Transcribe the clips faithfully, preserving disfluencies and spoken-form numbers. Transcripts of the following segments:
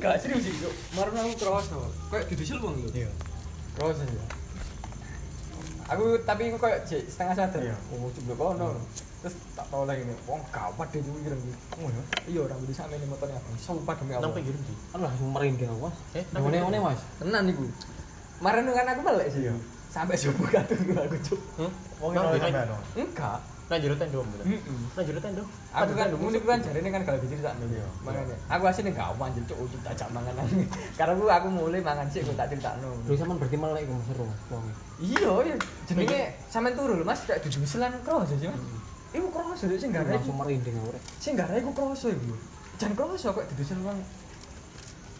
Enggak, serius sih. Kemarin aku cross to. Kayak didusil wong lho. Iya. Cross ya. Aku tapi aku kayak setengah sadar. Iya. Oh, coba kono. Terus tak tahu lagi nih. Wong gawat deh iki kira. Ngono. Iya, ora bisa sampe motornya abang. Sumpah demi Allah. Nang pinggir ndi? Aku langsung merinding aku, Mas. Eh, ngene-ngene, Mas. Tenan iku. Kemarin kan aku melek sih ya. Sampai subuh gak tunggu aku, Cuk. Heh. Wong ora sampean. Enggak. Lanjutan dong, bener. Heeh. Lanjutan dong. Aku kan muni kan jarene kan gak diciri sak ndene. Makane aku asine gak awan juk utuk tak jak manganan. Karena aku aku mulai mangan sik kok tak critakno. Lho sampean berarti melek iku seru wong. Iya, jenenge sampean turu lho Mas, kayak dudu selan kroso sih Mas. Iku kroso sing gak arek iku merinding aku rek. Sing gak arek iku kroso iku. Jan kroso kok dudu selan wong.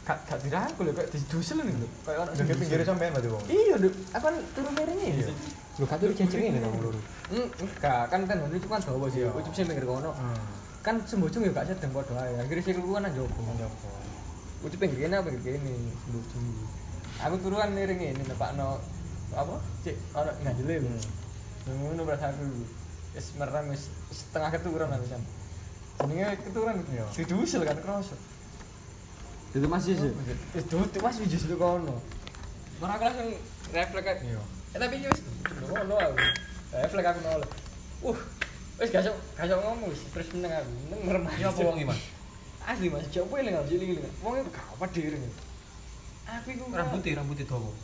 Gak gak dirangkul lho kok dudu selan lho. Kayak ono ndek pinggire sampean Mas wong. Iya, Nduk. Aku turu merene ya. Lu kan tuh dicengcengi nang loro. Hmm, enggak, kan kan itu kan dawa sih. Ucup sing pinggir kono. Kan sembojong ya gak sedeng padha ae. Akhire sing kuwi kan nang jowo. Ucup pinggir kene apa pinggir kene sembojong. Aku turuan miring ngene nepakno apa? Cek ana ngandele lho. Ngono perasaanku. Wis merem wis setengah keturunan pisan. Jenenge keturunan gitu ya. Didusul kan kroso. Itu masih sih. Wis dudu Mas wis dudu kono. Ora langsung refleks. Eh tapi yo wis ngono aku. Refleks aku ngono. Uh, wis gak gak ngomong wis terus meneng aku. Meneng meremah apa wong iki, Mas? Asli Mas, jopo eling aku eling-eling. Wong iki gawat dhewe. Aku iku rambuté rambuté dawa.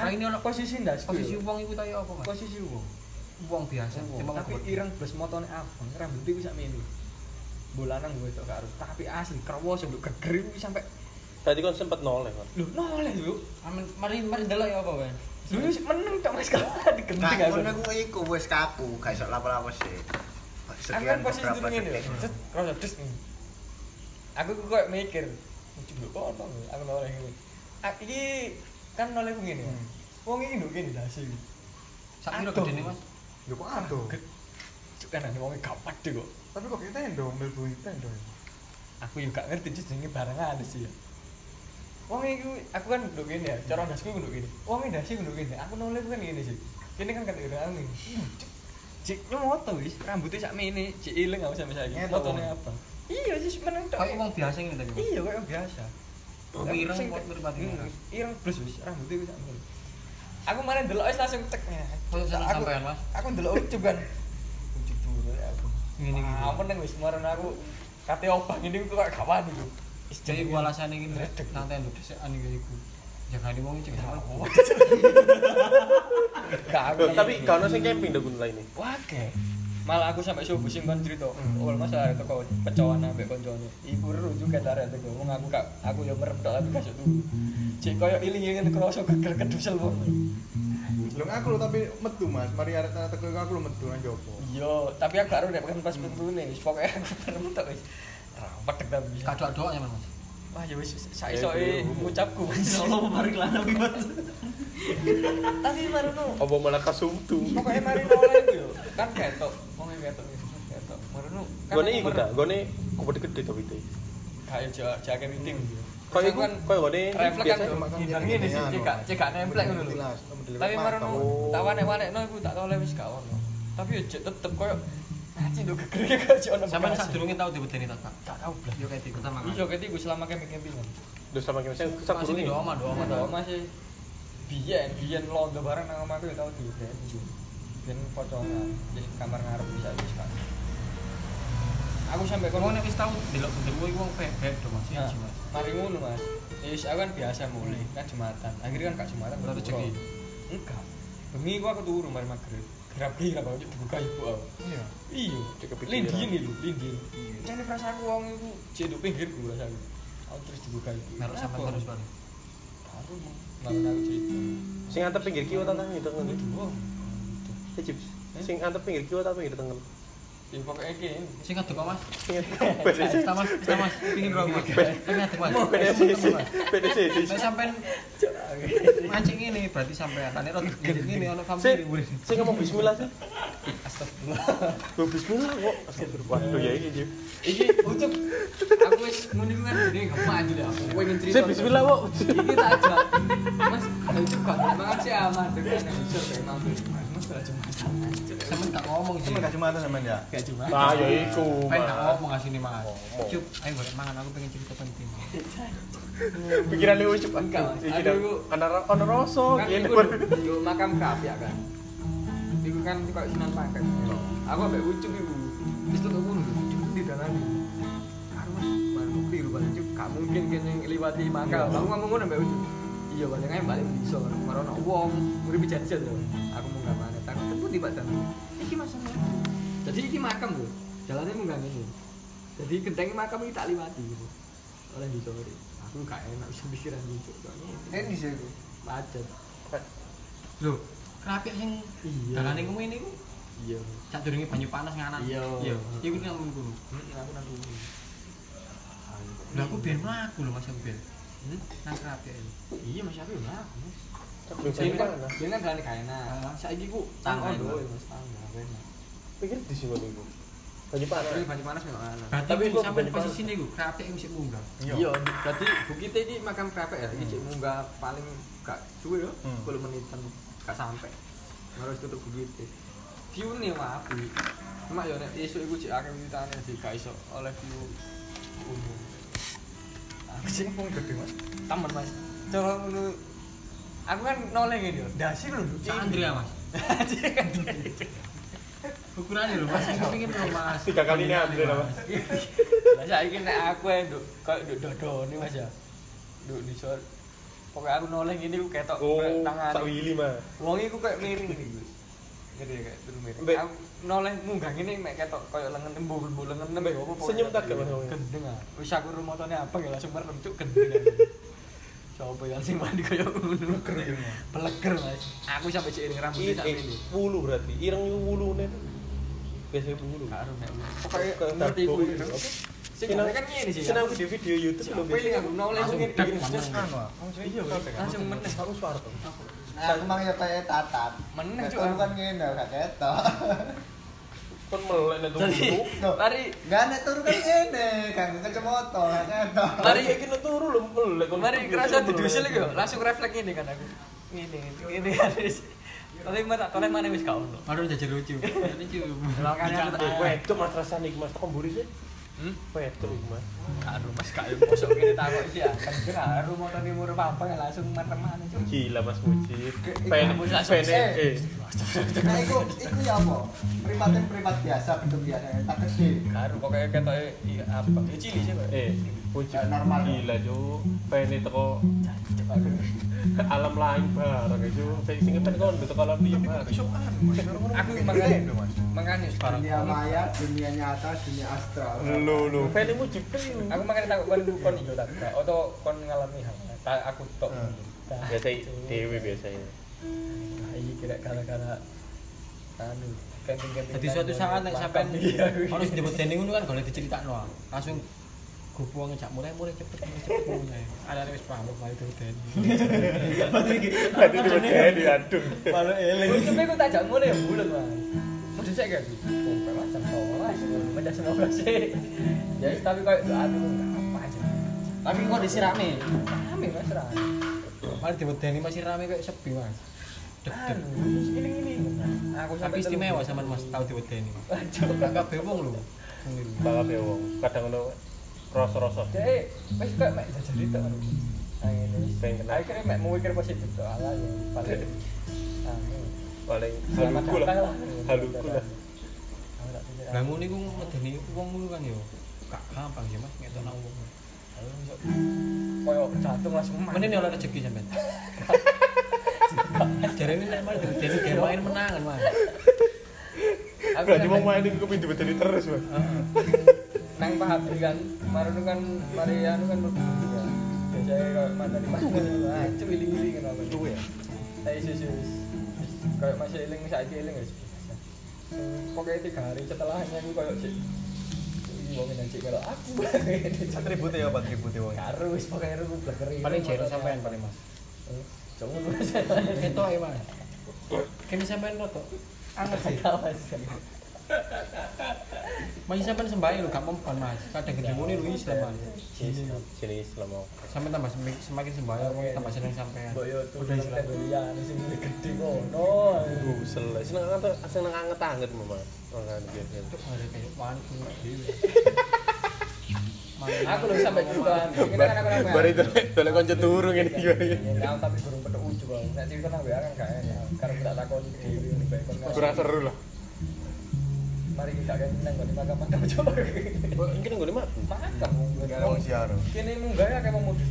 Lah ini ono posisi ndas. Posisi wong iku kaya apa, Mas? Posisi wong. Wong biasa. Tapi ireng blas motone abang, rambuté wis sak melu. Bolanang gue tok karo. Tapi asli krewo sampe geger wis sampe. Tadi kon sempet noleh, Mas. Lho, noleh yo. Amen mari mari ndelok ya apa, Mas? Dulu meneng tak Mas kalah digenting aku. Nah, aku iku wis kaku, gak iso lapo-lapo sih. Sekian beberapa menit. Terus terus. Aku kok mikir, coba kok ono aku noleh iki. Iki kan noleh ngene. Wong iki nduk kene ndase iki. Sakira gedene Mas. Yo kok aduh. Cukanane wong gak padhe kok. Tapi kok kita endo mlebu tenda. Aku yo gak ngerti jenenge barengan sih ya. Wong iki aku kan nduk kene ya, cara ndasku nduk kene. Wong ndase nduk kene, aku noleh kan ngene sih. Kene kan keterangan iki. Cek moto wis, rambute sakmene, cek ileng aku sampe saiki. Motone apa? Iya wis meneng tok. Kayak wong biasa ngene iki. Iya, kayak biasa. Ireng kok meripati. Ireng plus wis, rambute wis sakmene. Aku malah ndelok wis langsung teknya. Koyo sampean, Mas. Aku ndelok ucuk kan. Ucuk dulu aku. Ngene iki. Ah, meneng wis marane aku kate obah ngene kok gak wani lho. Jadi gua alasan ini redek nanti lu dhisik ane iku. Jagani wong iki cek. Tapi gak ono sing camping ndek gundul ini. Wage. Malah aku sampai subuh sing kon crito. Oh, Mas arek teko pecoan ambek koncone. Iku ru juga arek teko wong aku gak aku yo merem tok aku kasuk tuh. Cek koyo iling-iling kroso gegel kedusel wong. Lho aku lho tapi metu Mas, mari arek teko aku lho metu nang jopo. Iya, tapi aku gak ro nek pas pentune wis pokoke aku merem tok wis. Rampet dak bisa. Kadok-doknya Mas. Wah, ya wis saisoke ngucapku solo mari lanang iki, Mas. Tapi marono. Apa malah kasumtu. Pokoke mari oleh iku yo. Kan ketok, wong ketok iki ketok. Marono. Gone iku ta, gone gede-gede to wite. Kae jake meeting. Koyo iku kan koyo gone biasa cuma kan ngene sih cekak, cekak nemplek ngono lho. Tapi marono tawane-wanekno iku tak oleh wis gak ono. Tapi yo tetep koyo Aci nduk geger kok ono. Sampeyan sadurunge tau diwedeni ta, Kak? Gak tau blas. Yo keti ku ta mangan. Yo keti ku selama camping-campingan. Lho selama camping sadurunge do oma do oma do oma sih. Biyen biyen londo bareng nang omahku yo tau diwedeni. Ben pocongan di kamar ngarep bisa wis Kak. Aku sampe kono nek wis tau delok bendermu iku wong bebek do Mas. Mari ngono Mas. Wis aku kan biasa mulih kan Jumatan. Akhire kan gak Jumatan ora rezeki. Enggak. Bengi ku aku turu mari magrib. Rapi apa iki dibuka ibu aku. Iya. Iya, lindine lho, lindine. Jane prasaku wong iku jek nduk pinggir gua rasane. Aku terus dibuka ibu. Merok sampean terus bali. Baru mlaku aku cerita. Sing antep pinggir kiwa ta nang ngideng ngene. Sejip. Sing antep pinggir kiwa ta pinggir tengen. Ya pokoke iki sing ngadeg kok Mas. Kita Mas, kita Mas pingin ro Mas. Ngadeg Mas. P D C. Mas sampean mancing ngene berarti sampean kane rod ngene ono family murid. Sing ngomong bismillah sih. Astagfirullah. Ngomong bismillah kok astagfirullah. Waduh ya iki. Iki ucap aku wis ngene kan jenenge gempa lho. Kowe ngene cerita. Sing bismillah kok iki tak ajak. Mas ucap kok mangan sih aman dengan ucap memang. Mas ora cuma sampean. Sampean tak ngomong sih. Cuma gak cuma sampean ya. gak cuma. Nah, ya iku. Pengen tak ngomong asine, Mas. Cup, ayo golek mangan, aku pengen cerita penting. Pikiran lu cup engkau. Aduh, ana ana rasa ngene. Yo makam kabeh kan. Iku kan kok sinan paket. Aku ambek ucup iku. Wis tutuk ngono ucup didanani. Karo Mas, baru kliru banget cup. Gak mungkin kene ngliwati makam. Aku ngomong ngono ambek ucup. Iya balik aja balik bisa karena karena uang murid bicara-bicara aku mau gak mana takut tepuk di badan ini masalah jadi ini makam tuh jalannya mau gak ini jadi gentengnya makam ini tak liwati gitu oleh bisa aku gak enak bisa pikiran gitu ini bisa itu macet loh kerapik yang jalannya kamu ini iya cak durungnya banyu panas nganan iya iya itu yang aku aku nanti udah aku biar melaku loh mas aku biar Hmm? Nang kerapik ini. Iya Mas Syafi lah. Tapi kan jenengan dalane gak enak. Saiki ku tangon lho Mas tangga enak. Pikir disinggo niku. Banyu panas. Banyu panas melok ana. Tapi sampe posisi niku kerapik wis munggah. Iya, dadi bukite iki makam kerapik ya iki cek munggah paling gak suwe lho, sepuluh menitan gak sampe. Harus tutup bukite. View-ne wae apik. Cuma yo nek esuk iku cek akeh mitane gak iso oleh view umum. Sing pun gede Mas. Taman Mas. Cara ngono. Aku kan noleng iki lho. Dasi lho. Cak Andrea Mas. Ukurannya lho Mas. Aku pengin lho Mas. Tiga kali ini Andrea Mas. Lah saiki nek aku nduk koyo nduk dodone Mas ya. Nduk nisor. Pokoke aku noleng ngene ku ketok tangan. Sak wili Mas. Wong iki ku koyo miring iki. Ngene ya turu miring. Aku noleh munggah ngene mek ketok koyo lengen embul-embul lengen nembe opo. Senyum tak gak Mas. Gendeng ah. Wis aku rumotone abang ya langsung merem cuk gendeng. Coba yang sing mandi koyo ngono keren. Peleger Mas. Aku sampe jek ireng rambut tak ngene. Wulu berarti ireng wulune. Biasa wulu. Karo nek koyo ngerti ku. Sing kan ngene sih. Senang di video YouTube lho. Pilih aku noleh ngene iki. Iya. Langsung menes aku suara to. Aku mang yo teh tatap. Meneh cuk aku kan ngene gak ketok. Kon melek nek turu. Mari gak nek turu kan ngene, ganggu kacamata gak ketok. Mari iki nek turu lho melek kon. Mari kerasa didusil iki langsung refleks ngene kan aku. Ngene, ngene harus. Oleh mana oleh mana wis gak ono. Baru jajar lucu. Lucu. Makane wedok Mas rasane iki Mas kok mburi sih. Hmm, wedok iki Mas. Karo Mas gak yo mosok ngene takok sih ya. Kan karo motone murah apa ya langsung meremane cuk. Gila Mas Mujib. Pen pene. Nah iku iku ya apa? Primat-primat biasa bentuk biasa tak gede. Karo kok kaya ketoke apa? Ya cilik sih kok. Eh, Mujib normal gila cuk. Pene teko alam lain bareng itu. Sing sing kepen kon teko alam liya Mas. Aku mangane lho Mas. Mangane sekarang. Dunia maya, dunia nyata, dunia astral. Lho lho. Pene Mujib aku makan takut kon kon yo tak atau kon ngalami hal aku tok biasa dewe biasanya iki kira gara-gara anu kanting-kanting dadi suatu saat nek sampean ono sing dipeteni ngono kan golek diceritakno langsung gopoange jak mulai-mulai cepet cepet mulai arek wis pamuk mari dipeteni padahal iki dipeteni aduh malah eling sampe kok tak jak ngono ya bulet Mas udah saya kayak gitu, sampai macam seorang sebelum ada semua bersih. Jadi tapi kalau doa itu apa aja. Tapi kondisi rame, rame Mas rame. Mari dibedeni masih rame kayak sepi Mas. Deg-deg. Ini ini. Aku sampai istimewa sama Mas tahu dibedeni. Aduh, kakak bewong lho. Kakak bewong. Kadang ngono rasa-rasa. Dek, wis kok mek jajari tok. Ah ngene wis pengen. Akhire mek mikir positif to ala ya. Paling paling haluku lah haluku lah nah ngene ku medeni wong mulu kan yo gak gampang ya Mas ngetok nang wong koyo jantung langsung menene oleh rezeki sampean jarene nek mari dibedeni ge main menangan Mas berarti wong main iku pindhi bedeni terus Mas nang pabrik kan marun kan marian kan biasa koyo mandani Mas acep iling-iling ngono tuh ya ayo sus kayak masih eling saiki eling wis biasa. Pokoke tiga hari setelahnya aku koyo sik wong nang cek karo aku. Atribute ya atribute wong. Karo wis pokoke aku blekeri. Paling jero sampean paling Mas. Jauh ngono ketok e Mas. Kene sampean kok anget sih. Mas sampean sembahe lho, gampang ban Mas. Kadang gede ngene lho Islam. Ciri Islam. Sampeyan tambah semakin sembahe tambah seneng sampean. Mbok yo udah Islam ya, sing gede ngono. Busel. Seneng seneng anget-anget Mas. Ora biasa. Ada kayak pantu dhewe. Aku lho sampe juban. Bari tolek kanca turu ngene iki. Ya tapi burung petuk uju wae. Nek cerita nang W A kan gak enak. Karep tak takoni dhewe ben kon. Kurang seru lah. Mari kita kan nang ngene makam tak coba. Mungkin ngene mak. Makam wong siaro. Kene munggah akeh wong modus.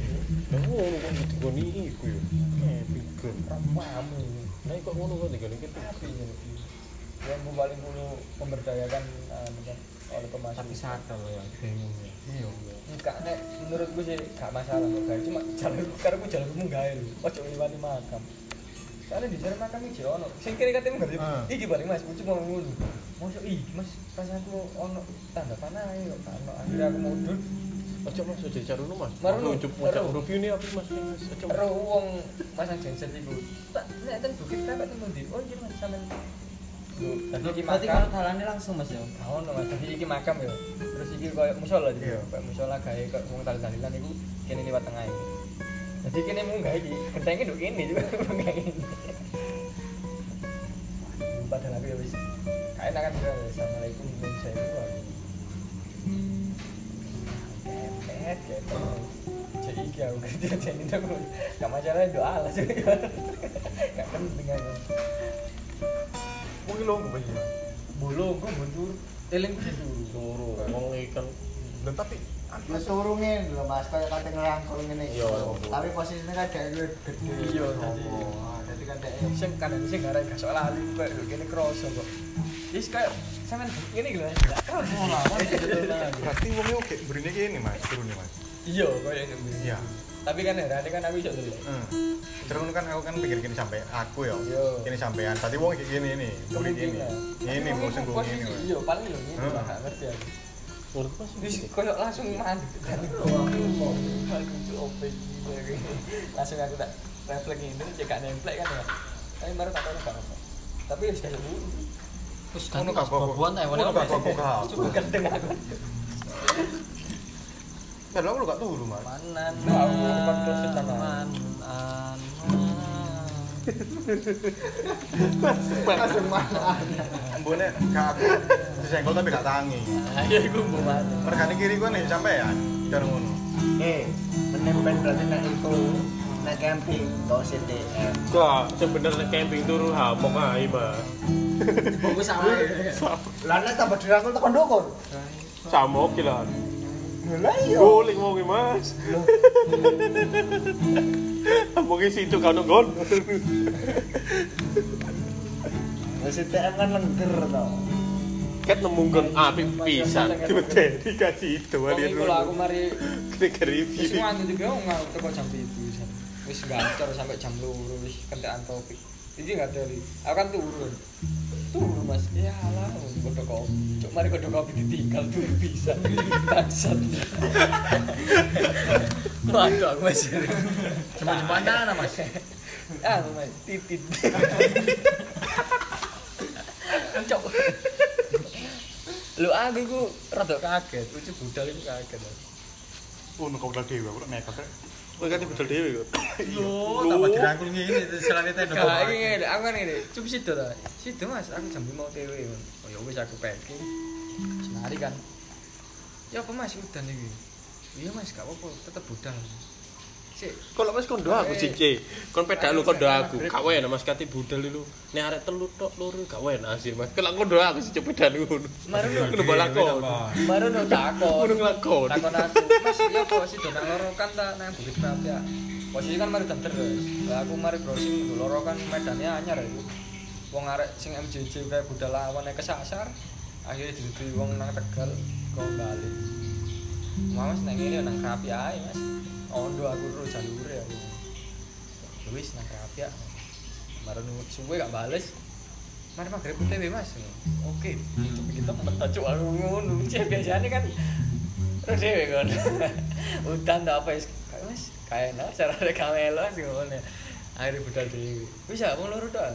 Lho ngono kok digoni iku yo. Eh pikir rampamu. Nek kok ngono kok digoni iki tapi ya Bu paling kulo pemberdayakan oleh pemasok sadel ya demo. Iya. Enggak nek menurutku sih gak masalah kok gawe cuma jalur karepku jalurmu gawe lho. Ojo liwati makam. Soale di jalur makam iki ono. Sing kene katemu ngerti. Iki balik Mas, kucu mau ngono. Mosok iki Mas rasaku ono tanda panahe kok ono. Akhire aku mundur. Ojo Mas ojo jalurmu Mas. Marono ojo ojo review ne apa Mas Mas. Ojo wong Mas Jensen iku. Nek ten bukit tak ketemu ndi. Oh iya Mas sampean tadi makam dalane langsung Mas ya. Ono Mas, tadi iki makam ya. Terus iki koyo musala iki. Kayak musala gawe kok wong tali-talilan iku kene liwat tengah iki. Dadi kene munggah iki, gentenge nduk kene juga munggah kene. Padahal aku ya wis kae nang kene. Assalamualaikum warahmatullahi wabarakatuh. Ket ket. Jadi iki aku kerjane ndak kok. Kamajare doa lah. Gak penting aku. Wong lho mbah ya. Bolo ku mundur, eling ku dulu. Wong ikan. Lah tapi mas urunge lho Mas, kaya kate ngrangkul ngene. Tapi posisine kadang luwih gedhe. Iya, dadi. Dadi kadang sing kadang sing arek gak sok lali kok kene kroso kok. Wis kaya sampean ngene lho. Kroso lah. Berarti wong e oke mrene kene Mas, turune Mas. Iya, kaya ngene. Iya. Tapi kan herane kan aku iso dulu. Heeh. Terus kan aku kan pikir gini sampai aku ya. Gini sampean. Tadi wong iki gini ini, kulit ini. Ini mau sungguh ini. Iya, paling yo ini enggak ngerti aku. Urut pas wis koyo langsung mandek kan. Langsung aku tak refleks ini cek gak nemplek kan ya. Tapi baru tak tahu apa. Tapi wis kayak dulu. Terus kan boboan ae wene kok kok genteng aku. Kan lu gak turu, Mas. Manan. Aku tempat terus tanaman. Mas manan. Mbone gak aku disenggol tapi gak tangi. Ya iku mbone. Mergane kiri ku nek sampean dar ngono. Eh, menempel berarti nek iku nek camping do C T M. Kok sebenarnya camping turu hapok ae, Mas. Fokus awake. Lah nek tambah dirangkul tekan ndukur. Samok iki lho. Golek mau ki Mas. Ambo ki situ kanu gol. Masitean kan lengger to. Ket nemunggon api pisan. Dibedeni dikasih itu ali. Iku aku mari nge-review. Wis nganti ge ngang teko jam tujuh. Wis gancor sampai jam dua wis kentekan topik. Iki gak teli. Aku kan turun. Turun Mas. Ya lah, bodo kopi. Cuk mari bodo kopi ditinggal tuh bisa. Taksat. Mari aku Mas. Cuma jembatan Mas. Ah, Mas. Titit. Cuk. Lu aku ku rada kaget, lucu budal iku kaget. Ono kok udah dhewe kok nek kaget. Kowe kan budal dhewe kok. Yo, tambah dirangkul ngene selane tendok. Lah iki ngene, aku kan ngene. Cup sido ta. Sido Mas, aku jam lima T W. Oh ya wis aku packing. Senari kan. Ya apa Mas udan iki? Iya Mas, gak apa-apa, tetep budal. Sik. Kalau Mas kondo aku jike. Kon pedak lu kondo aku. Gak enak Mas kate budal lu. Nek arek telu tok loro gak enak asih Mas. Kalau kondo aku sik pedak ngono. Marono kono balakon. Marono takon. Kono nglakon. Takon aku. Ya posisi donang lorokan tak nang bukit Praja. Posisi kan mari denter. Lah aku mari browsing lorokan medane anyar iku. Wong arek sing M J J kayak budal lawane kesasar. Akhire diduduki wong nang Tegal kok bali. Mas nang ngene nang Krapi ae Mas. Ondo aku ro jalure aku. Wis nang Krapi. Marono suwe gak bales. Mari magrib T V Mas. Oke, kita mencacu aku ngono. Biasane kan dhewe kon. Udan ta apa wis wis kae no carane kamelo sing ngono. Akhire budal dhewe. Wis ya wong loro tok.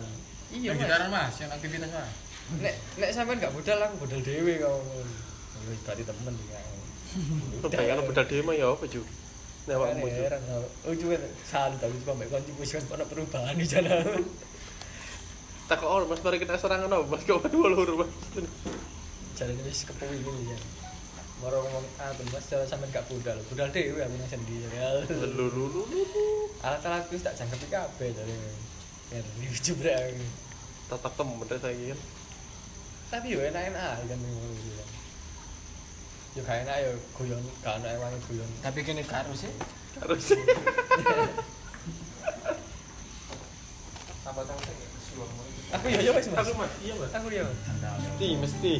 Iya. Gitaran Mas, yang aktivitas Mas. Nek nek sampean gak modal aku modal dhewe kok. Lho berarti temen ya. Kebayang modal dhewe mah ya apa Ju? Nek awakmu Ju. Oh Ju salah tapi sampe kanca wis ono perubahan di jalan. Tak kok Mas mari kita serang ono Mas kok dua lur Mas. Jalan wis kepuwi ya. Moro ngomong ah Mas jalan sampean gak modal. Modal dhewe aku nang sendiri. Lho lho lho. Alat-alat wis tak jangkep kabeh jare. Ya lucu brek. Tetap temen saiki kan. Tapi yo enak-enak kan ngono. Yo kae enak yo guyon, gak enak wae guyon. Tapi kene gak harus sih. Harus. Apa tang sing suwung. Aku yo yo wis Mas. Aku Mas, iya Mas. Aku yo. Mesti mesti.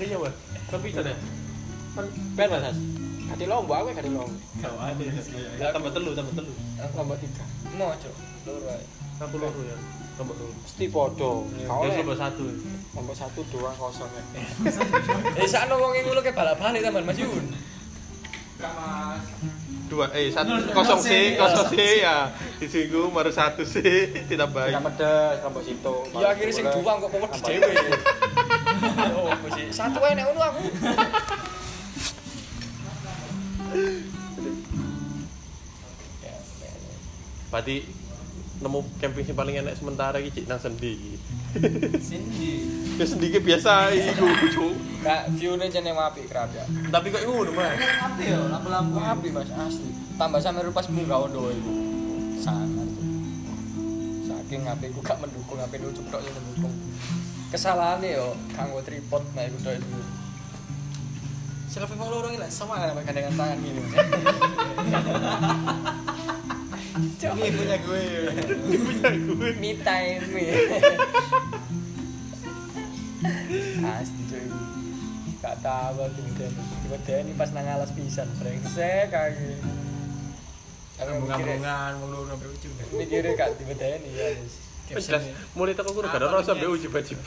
Iya Mas. Tapi jane. Ben Mas. Kati lomba wae kati lomba. Kawade. Tambah telu, tambah telu. Tambah tiga. Mo, Cuk. Loro wae. Aku loro ya. Tambah telu. Mesti padha. Kawade tambah satu. Sampai satu dua kosong ya. Eh sakno wong iki nguluk ke balap-balik teman Mas Yun. Enggak Mas. Dua eh satu kosong sih, kosong sih ya. Disinggung baru satu sih, tidak baik. Enggak pedes kambok situ. Ya akhirnya sing duang kok wedi dhewe. Oh, sih. Satu ae nek ngono aku. Berarti nemu camping sing paling enak sementara iki nang sendi. Sendi. Ya sendi ki biasa iku Cuk. Kak view-ne jeneng apik kerap ya. Tapi kok ngono Mas. Apik ya, lampu-lampu apik Mas asli. Tambah sampe rupas munggah ondo iku. Sangar tuh. Saking H P-ku gak mendukung, H P lu cetok ya mendukung. Kesalahane yo kanggo tripod nek iku tok iku. Selfie wong loro iki lek sama kan gandengan tangan gini. Ini punya gue, ini punya gue. Me time gue. Asli cuy, gak tahu tiba-tiba tiba-tiba ini pas nang alas pisan, brengsek kaki. Kalau bunga-bungaan mulu sampai ujung. Ini kira kak tiba-tiba ini ya. Jelas, mulai takut kurang ada rasa bau jibat-jib.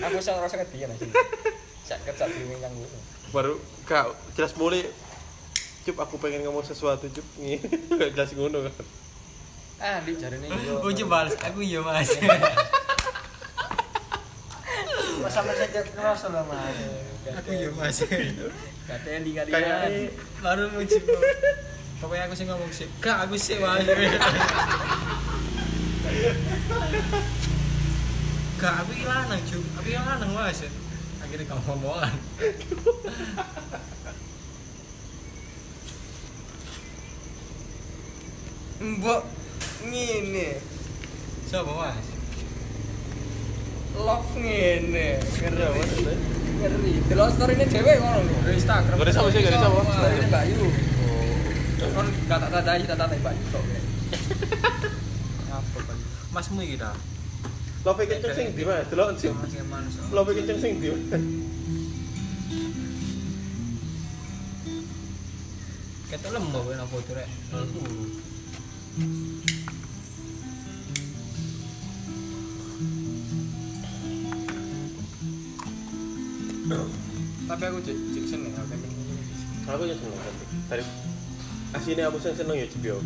Aku sang rasa ketian aja. Sakit saat diminum yang gue. Baru kak jelas mulai. Cup aku pengen ngomong sesuatu cup nih gak jelas ngono kan ah di jarene yo oh cup balas aku iya Mas masa masa jet ngerasa lah Mas aku iya Mas kata yang dikalian baru muncul pokoknya aku sih ngomong sih kak aku sih Mas kak aku ilanang cup aku ilanang Mas akhirnya kamu ngomongan Mbok ngene. Coba Mas. Love ngene. Ngeri wes. Ngeri. Delok story-ne dhewe ngono lho. Instagram. Gak iso sih, gak iso. Story-ne Mbak Yu. Oh. Kon gak tak tandai, tak tandai Mbak Yu tok. Apa kan? Masmu iki ta. Love kenceng sing ndi, Mas? Delok sing. Love kenceng sing ndi? Ketok lembo ben apa foto rek. Tapi aku cek seneng ya, tapi aku juga seneng tapi dari aslinya aku seneng ya Cibio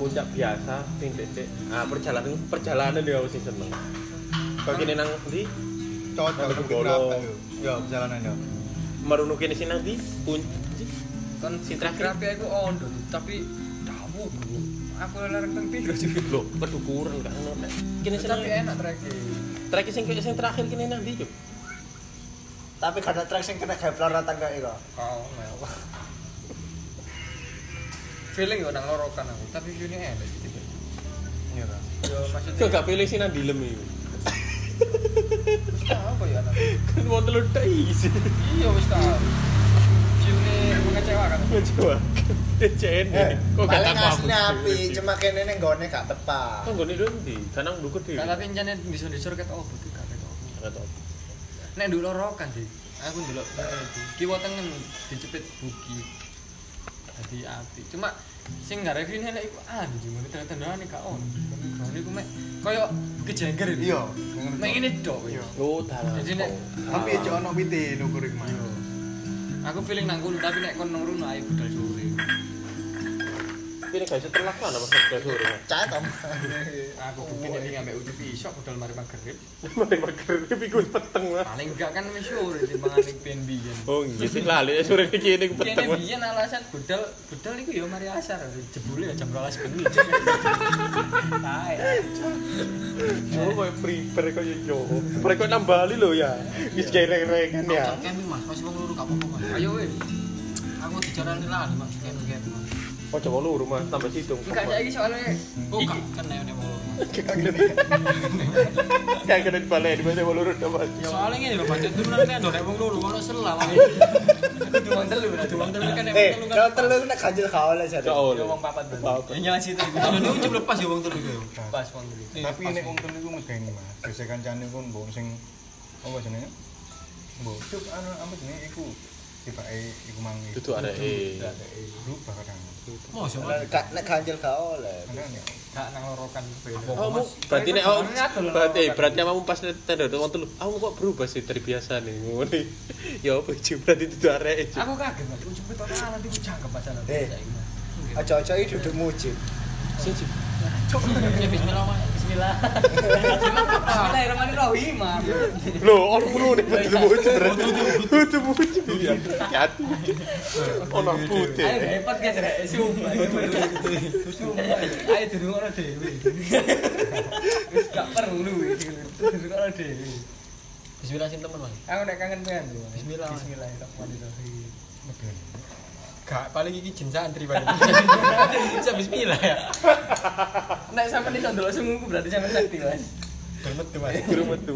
puncak biasa, sing titik ah perjalanan perjalanan ya aku seneng bagian nang di cocok golong ya perjalanan ya merunukin sini nang di puncak kan si terakhir aku ondo tapi tahu aku larang teng piro juga lho kedukuran gak ono nek kene tapi enak treki treki sing sing terakhir kene nang ndi tapi kada trek sing kena gaplar tangga iki lho oh mewah feeling yo nang lorokan aku tapi view-ne elek gitu iya ta yo maksudnya gak pilih sing nang dilem iki wis ta apa ya kan wong telu tek iki iya wis ta view-ne mengecewakan mengecewakan Cene, kok gak takut. Paling asli api, cuma kene ning nggone gak tepat. Kok nggone nduk ndi? Janang nduk gede. Tapi njane bisa disur ketok opo gak ketok. Gak ketok. Nek nduk lorokan iki, aku ndelok kiwa tengen dicepit bugi. Dadi api. Cuma sing gak revine nek iku ah njene tendane gak on. Ngene iku mek koyo kejengger iki. Iya. Nek ngene tok yo. Oh, dalan. Dadi nek api yo ono piti nukur iki mah. Aku feeling nang kono tapi nek kon nang rono ae budal sore. Ini guys telat kan apa sudah sore. Cah Tom. Aku bikin ini ngambil ujuk isok modal mari magrib. Mari magrib iku peteng. Paling enggak kan wis sore timbangane ben biyen. Oh nggih sing lali sore iki ning peteng. Kene biyen alasan budal budal iku ya mari asar jebule jam dua belas bengi. Tae. Oh koyo prepare koyo yo. Mereka nambali lho ya. Wis gawe reng-rengan ya. Kene Mas wis wong loro gak apa-apa. Ayo weh. Aku dijarani lali Mas kene-kene. Oh coba lu rumah tambah situ. Enggak ada lagi soalnya. Oh enggak kena udah mau. Kayak kena balik di mana mau lurus tambah. Soalnya ini loh pancet dulu nanti ada orang lurus orang selam. Itu uang terlalu berarti uang terlalu kan. Eh kalau terlalu nak kaji kau lah saja. Uang papat berapa? Yang nyalah situ. Kalau itu lepas ya uang terlalu. Lepas uang terlalu. Tapi ini uang terlalu gue macam ni mah. Biasakan candi pun bongsing. Apa jenis? Bocuk anu apa jenis? Iku. Kita eh iku mangi. Itu ada eh. Ada eh berubah kadang. Mas, nek ganjil gak oleh. Gak nang lorokan kowe. Berarti nek berarti berarti awakmu pas tender wong telu, aku kok berubah sih dari biasa nih ngene. Ya opo berarti dudu arek. Aku kaget Mas, jebut ana nanti ku jangkep aja lho. Aja-aja iki duduk mujib. Siji. Cok. Bismillah. Bismillahirrahmanirrahim. Lho, ono putih duduk mujib. Duduk mujib ya. Hati. Ono putih. Ayo hebat guys, sumpah. Sumpah. Ayo durung ono dhewe. Wis gak perlu iki. Durung ono dhewe. Bismillah sing temen, Mas. Aku nek kangen pian lho. Bismillah. Bismillahirrahmanirrahim. Gak, paling iki jin santri paling. Bisa bismillah ya. Nek sampe iso ndelok sungguh berarti sampe sakti, Mas. Guru metu, Mas. Guru metu.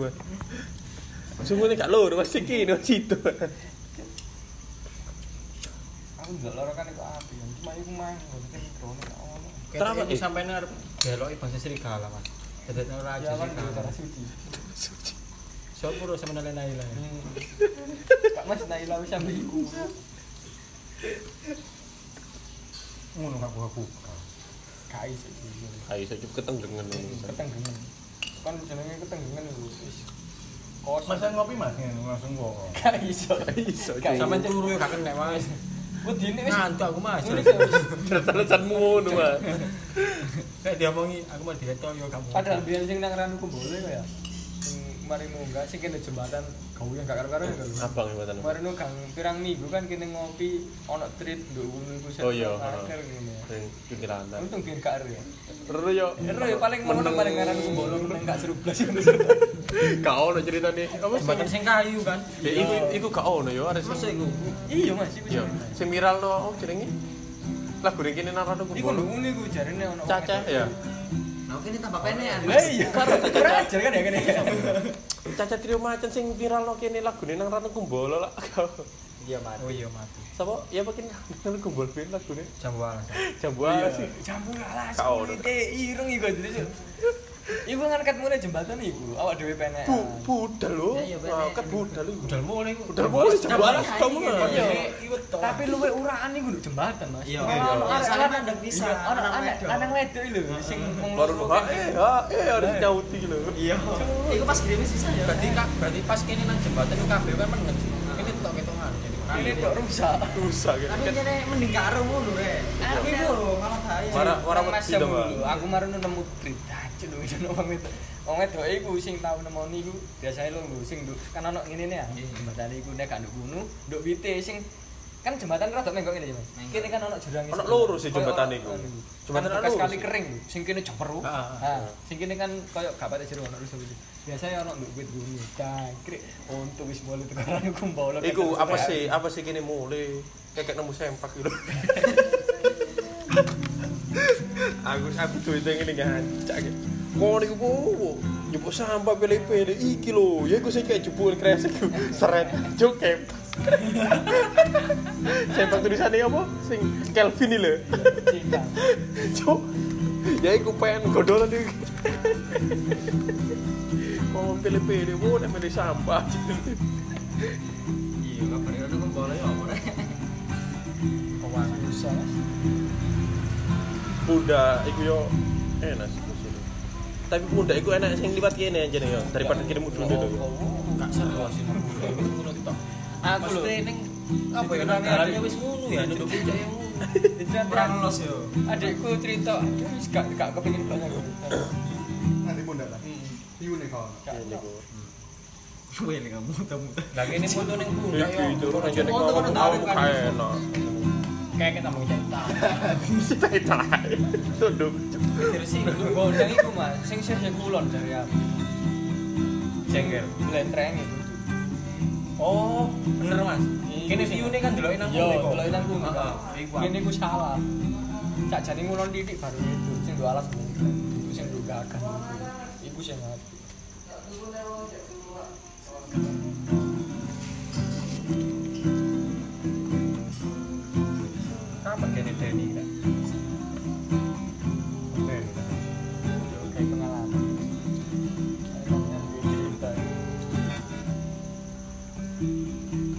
Sungune gak loro, Mas iki no situ. Aku ndelok loro kan iku api, cuma iku mang ngono iki drone kok ono. Terus iki sampeyan arep deloki basa serigala, Mas. Dadet ora aja suci. Suci. Sopo ro sampeyan Naila? Kak Mas Naila wis sampe iku. Ngono aku aku. Kai iki. Kai iki ketenggengan. Ketenggengan. Kan jenenge ketenggengan iku. Kos. Mas ngopi Mas langsung kok. Kai iso. Iso. Sampe turu yo gak kenek Mas. Wedine wis ngantuk aku Mas. Terus-terusanmu ngono Mas. Kayak diomongi aku mau direto yo kamu. Padahal biyen sing nang ranu kumbole kaya. Mari munggah sih kena jembatan kau yang gak karu-karu ya abang jembatan mari nunggah pirang minggu kan kena ngopi ono treat untuk gunung pusat oh iya pikiran anda untung biar gak ya ero ya ero ya paling menang paling ngaran bolong gak seru belas gak ono cerita nih jembatan sing kayu kan iku iku gak ono ya harus iku iya Mas iku sing viral lo jenenge lagu ning kene nang ranu iku lho ngene iku jarene ono cacah ya. Oke ini tambah penean. Lah iya karo ajar kan ya kene. Cacat trio macan sing viral oke ini lagune nang Ratu Kumbolo lak. Iya mati. Oh iya mati. Sopo? Ya pakin nang Kumbolo ben lagune Jambualas. Jambualas. Jambualas. Teh ireng iku dadi. Iku ngangkat mule jembatan iku awak dhewe penean. Budal lho. Ngangkat budal iku. Budal mule iku. Budal mule Jambualas kamu. Iya. Tapi luwe uraan iku nduk jembatan Mas. Iya. Salah nandang bisa. Ana lanang wedok lho sing baru lho. Eh ora nyauti lho. Iya. Iku pas gremi sisa ya. Berarti berarti pas kene nang jembatan iku kabeh kan meneng. Kene ketok-ketokan. Ini kok rusak, rusak gitu. Tapi ini mending gak aru mulu ya. Aru itu lho, malah bahaya. Orang mati dong. Aku baru nemu berita aja lho. Orang itu aku yang tau nemu ini biasanya lho, kan ada ini ya. Jembatan itu gak ada gunung, ada bite. Kan jembatan rada menggok ini ya Mas. Ini kan ada jurang itu. Ada lurus sih jembatan itu. Jembatan bekas kali kering, yang ini jeperu. Yang ini kan kayak gak ada jeru, ada rusak gitu. Biasanya ono duit guru cangkrik untuk wis mulai tekanan iku mbolo. Iku apa sih? Apa sih kene mule? Kekek nemu sempak lho. Aku aku duit ngene gancak iki. Ngono iku ku nyepo sampah pilih-pilih iki lho. Ya iku sing kaya jebul kresek seret jokem. Sempak tulisane apa? Sing Kelvin lho. Cinta. Cuk. Ya iku pengen godolan iki. Kalau pilih-pilih, bu, nak pilih sampah. Iya, kapan itu kembali apa dah? Kawan susah. Budak, ikut yo enak sih. Tapi budak ikut enak yang libat kene aja nih yo. Daripada kirim udun itu. Enggak seru sih. Aku training apa ya? Karanya wis mulu ya. Duduk puncak yang mulu. Kurang los yo. Adikku cerita, aduh gak gak kepengin banyak kok. Nanti pun datang. Piune kok. Suwe ning muta-muta. Lah kene foto ning puncak yo. Foto nang arep kene. Kayak kita mau cetak. Cetak. Tunduk. Terus sing gondang iku Mas, sing sesek kulon dari aku. Jengger, blentreng itu. Oh, bener Mas. Kene view-ne kan deloki nang kene kok. Deloki nang kene. Heeh. Kene ku salah. Cak jane ngulon titik baru itu sing do alas mungkin. Iku sing do gagah. Iku sing ati. Kapan kene Deni kan?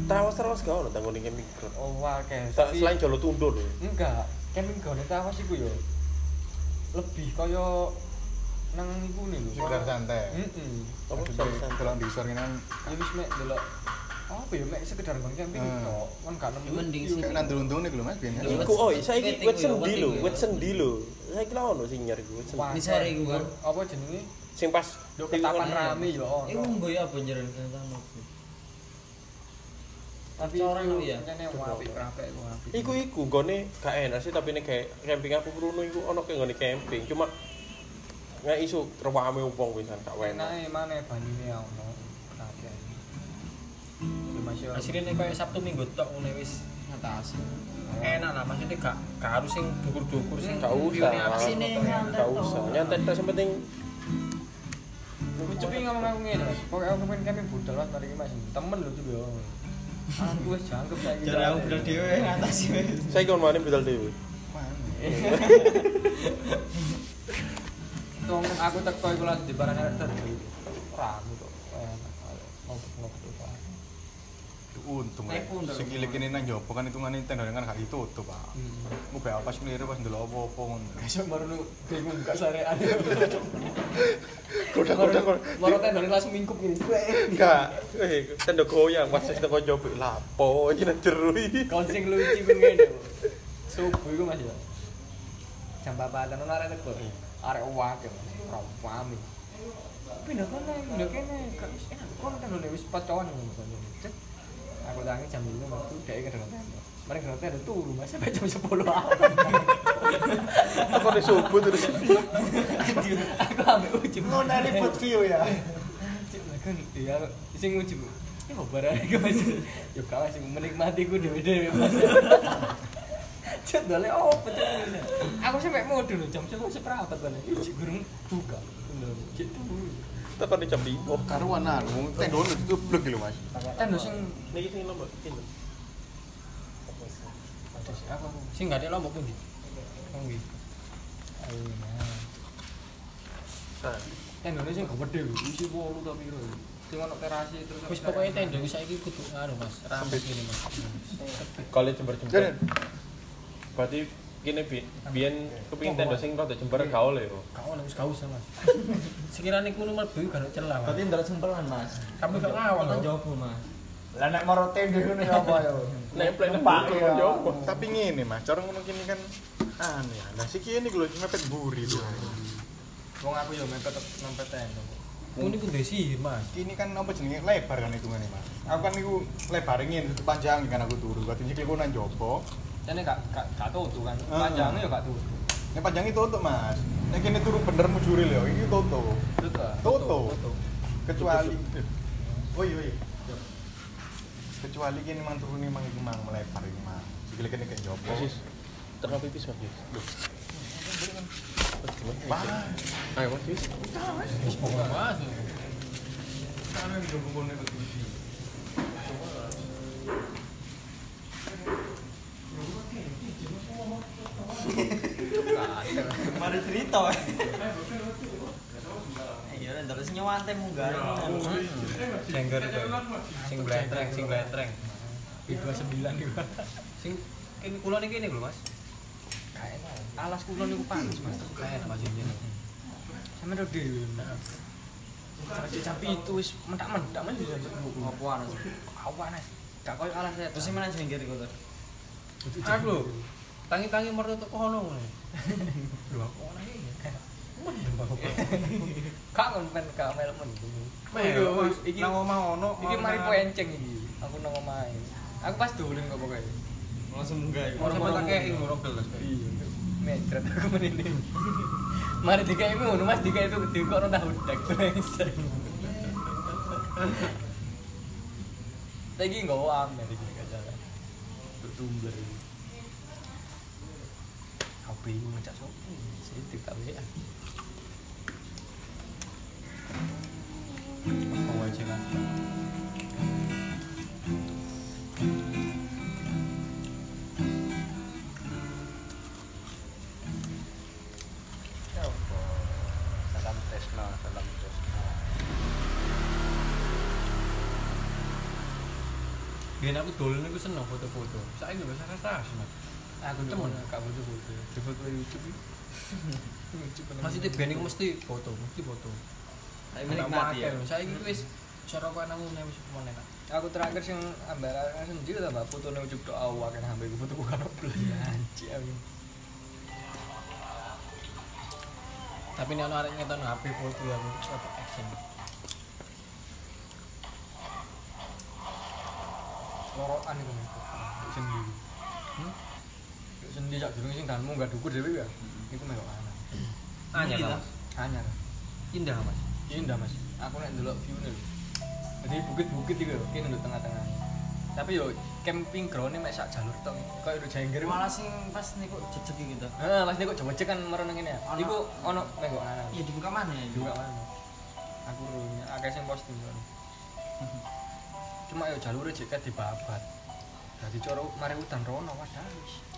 Tawas-tawas gak ono tanggo ning camping ground. Oh, akeh. Selain jolo tundur lho. Enggak, camping ground tawas iku yo lebih kaya nang niku lho. Sekedar santai. Heeh. Apa santai delok disor ngene kan wis mek delok apa yo mek sekedar nang camping kok. Wong gak nemu. Mending sing nang ndung-ndungne lho Mas biyen. Iku oh, saiki wit sendi lho, wit sendi lho. Saiki lha ono sing nyar iku wit sendi. Wis arek iku kan. Apa jenenge? Sing pas ketapan rame yo ono. Iku mboyo apa njeren tamu. Tapi orang lu ya kan yang apik apik apik. Iku iku gone gak enak sih tapi nek camping aku Bruno iku ono ke gone camping cuma nek isu rame ompong pisan gak enak. Enake maneh banyune ono. Kabeh. Asline nek koyo Sabtu Minggu tok ngene wis ngatasi. Enak lah maksudnya gak gak harus sing dukur-dukur sing gak usah. Asline gak usah. Nyantet tok sing penting. Luwih cepet ngomong aku ngene. Pokoke aku pengen camping budal Mas mari iki Mas. Temen lho iki yo. Aku wis jangkep saiki. Jare aku budal dhewe ngatasi wis. Saiki kon mari budal dhewe. Tong aku teko iku lak dibarani rektor dhewe. Rame kok. Ngopo-ngopo ta. Untung sing iki nang jopo kan hitungane tendone kan gak ditutup, Pak. Ngopo apa sing lire pas ndelok apa-apa ngono. Kasih baru bingung gak sarean. Kodang-kodang. Moro tendone langsung mingkup ngene. Enggak. Eh, tendok goyang pas teko jopo lapo jeneng jeru iki. Kon sing lucu ngene. Subuh iku Mas ya. Jam empat tenan arek teko. Arek wae. Paham. Pindah kene, pindah kene. Gak wis enak. Kon tendone wis pacawan ngono. Aku tangi jam lima waktu dek ke dalam tenda. Mari ngerti ada turu Mas sampai jam sepuluh apa. Aku udah subuh terus. Aku ambek ujung. Mau nari buat view ya. Kan dia sing ujung. Ini barang iki Mas. Yo kalah sing menikmati ku dhewe-dhewe Mas. Cendole opo cendole. Aku sampai modul jam sepuluh seprapat kan. Iki gurung buka. Gitu. Tekan di jambi. Oh, karuan nah, tendon itu blek lho Mas. Tendon sing niki sing lombok iki lho. Ada siapa? Sing gak ada lombok pundi? Wong iki. Ayo. Sa. Tendon sing gak gede lho, isi wolu ta piro. Sing ono terasi terus. Wis pokoke tendon saiki kudu ngono Mas. Sampai ngene Mas. Kale jember-jember. Berarti kene biyen kepengin tenda sing rada jembar gak oleh yo. Gak oleh wis gak usah Mas. Sekirane ku nomor B gak celah. Berarti ndelok sempelan Mas. Kamu gak ngawal kan jowo Mas. Lah nek moro tenda ngene apa yo. Nek plek pake jowo. Tapi ngene Mas, cara ngono kene kan aneh. Lah siki iki lho mepet buri lho. Wong aku yo mepet mepet tenda. Ngene ku desi Mas. Kini kan apa jenenge lebar kan hitungane Mas. Aku kan niku lebare ngene panjang kan aku turu. Katine iki ku nang jowo. Jane gak gak gak tutup kan. Panjangnya ya gak tutup. Nek panjangnya tutup Mas. Nek kene turu bener mujuril ya iki tutup. Tutup. Kecuali Oi oi. Kecuali kene mang turune mang iki mang melebar iki mang. Sikile kene gak njopo. Wis terno pipis Mas. Ayo Mas. Wis pokoke Mas. Kanu iki bubone betul iki. Mari cerita. Iya, ndak wis nyewante munggah. Jengger sing bletreng, sing bletreng. dua puluh sembilan iki. Sing kene kula niki ngene lho, Mas. Gak enak. Alas kula niku panas, Mas. Gak enak Mas jenenge. Sampe ro dhewe. Tapi itu wis mentak-mentak Mas yo ngopo aras. Awan, Mas. Gak koyo alas terus sing menang jengger iku to. Aku lho. tangi-tangi mertutuk kono ngene. Lho kok ana iki. Men bapak. Kak men kak melmen. Lho iki nang omah ono. Iki mari poenceng iki. Aku nang omah. Aku pas dolen kok pokoke. Langsung munggah iki. Ora tak kei ngoro geles. Iya. Metret aku menene. Mari dikei ngono Mas dikei itu gede kok ndak udak. Lagi nggowo amer iki kacara. Ketumber. Tapi ngecak sopo, sedikit tak boleh. Kau aja lah. Salam Tresno, salam Tresno. Biar aku dolen aku seneng foto-foto. Saya nggak bisa kertas. Aku temen kak foto-foto, di foto YouTube masih di band aku mesti foto, mesti foto tapi menikmati ya? Saya itu wis, sorokan aku mesti kemana enak aku terakhir yang ambil-ambil sendiri lah mbak, fotonya ujuk doa wakil ngambil aku foto bukan apa anjir aku tapi ini ada yang ngetan H P foto yang foto action lorokan itu sendiri sendiri cak durung sing ganmu enggak dukur dhewe ya. Iku melok anak. Anyar, Mas. Anyar. Indah, Mas. Indah, Mas. Aku nek ndelok view-ne. Dadi bukit-bukit iki lho, kene tengah-tengah. Tapi yo camping ground-e mek sak jalur tok. Kayak udah jengger malah sing pas niku jejeg iki to. Heeh, pas niku jejeg kan mereneng ngene ya. Iku ono melok anak. Ya dibuka maneh ya, dibuka maneh. Aku runya akeh sing posting. Cuma yo jalure jeket dibabat. Dadi cara mari udan rono padahal.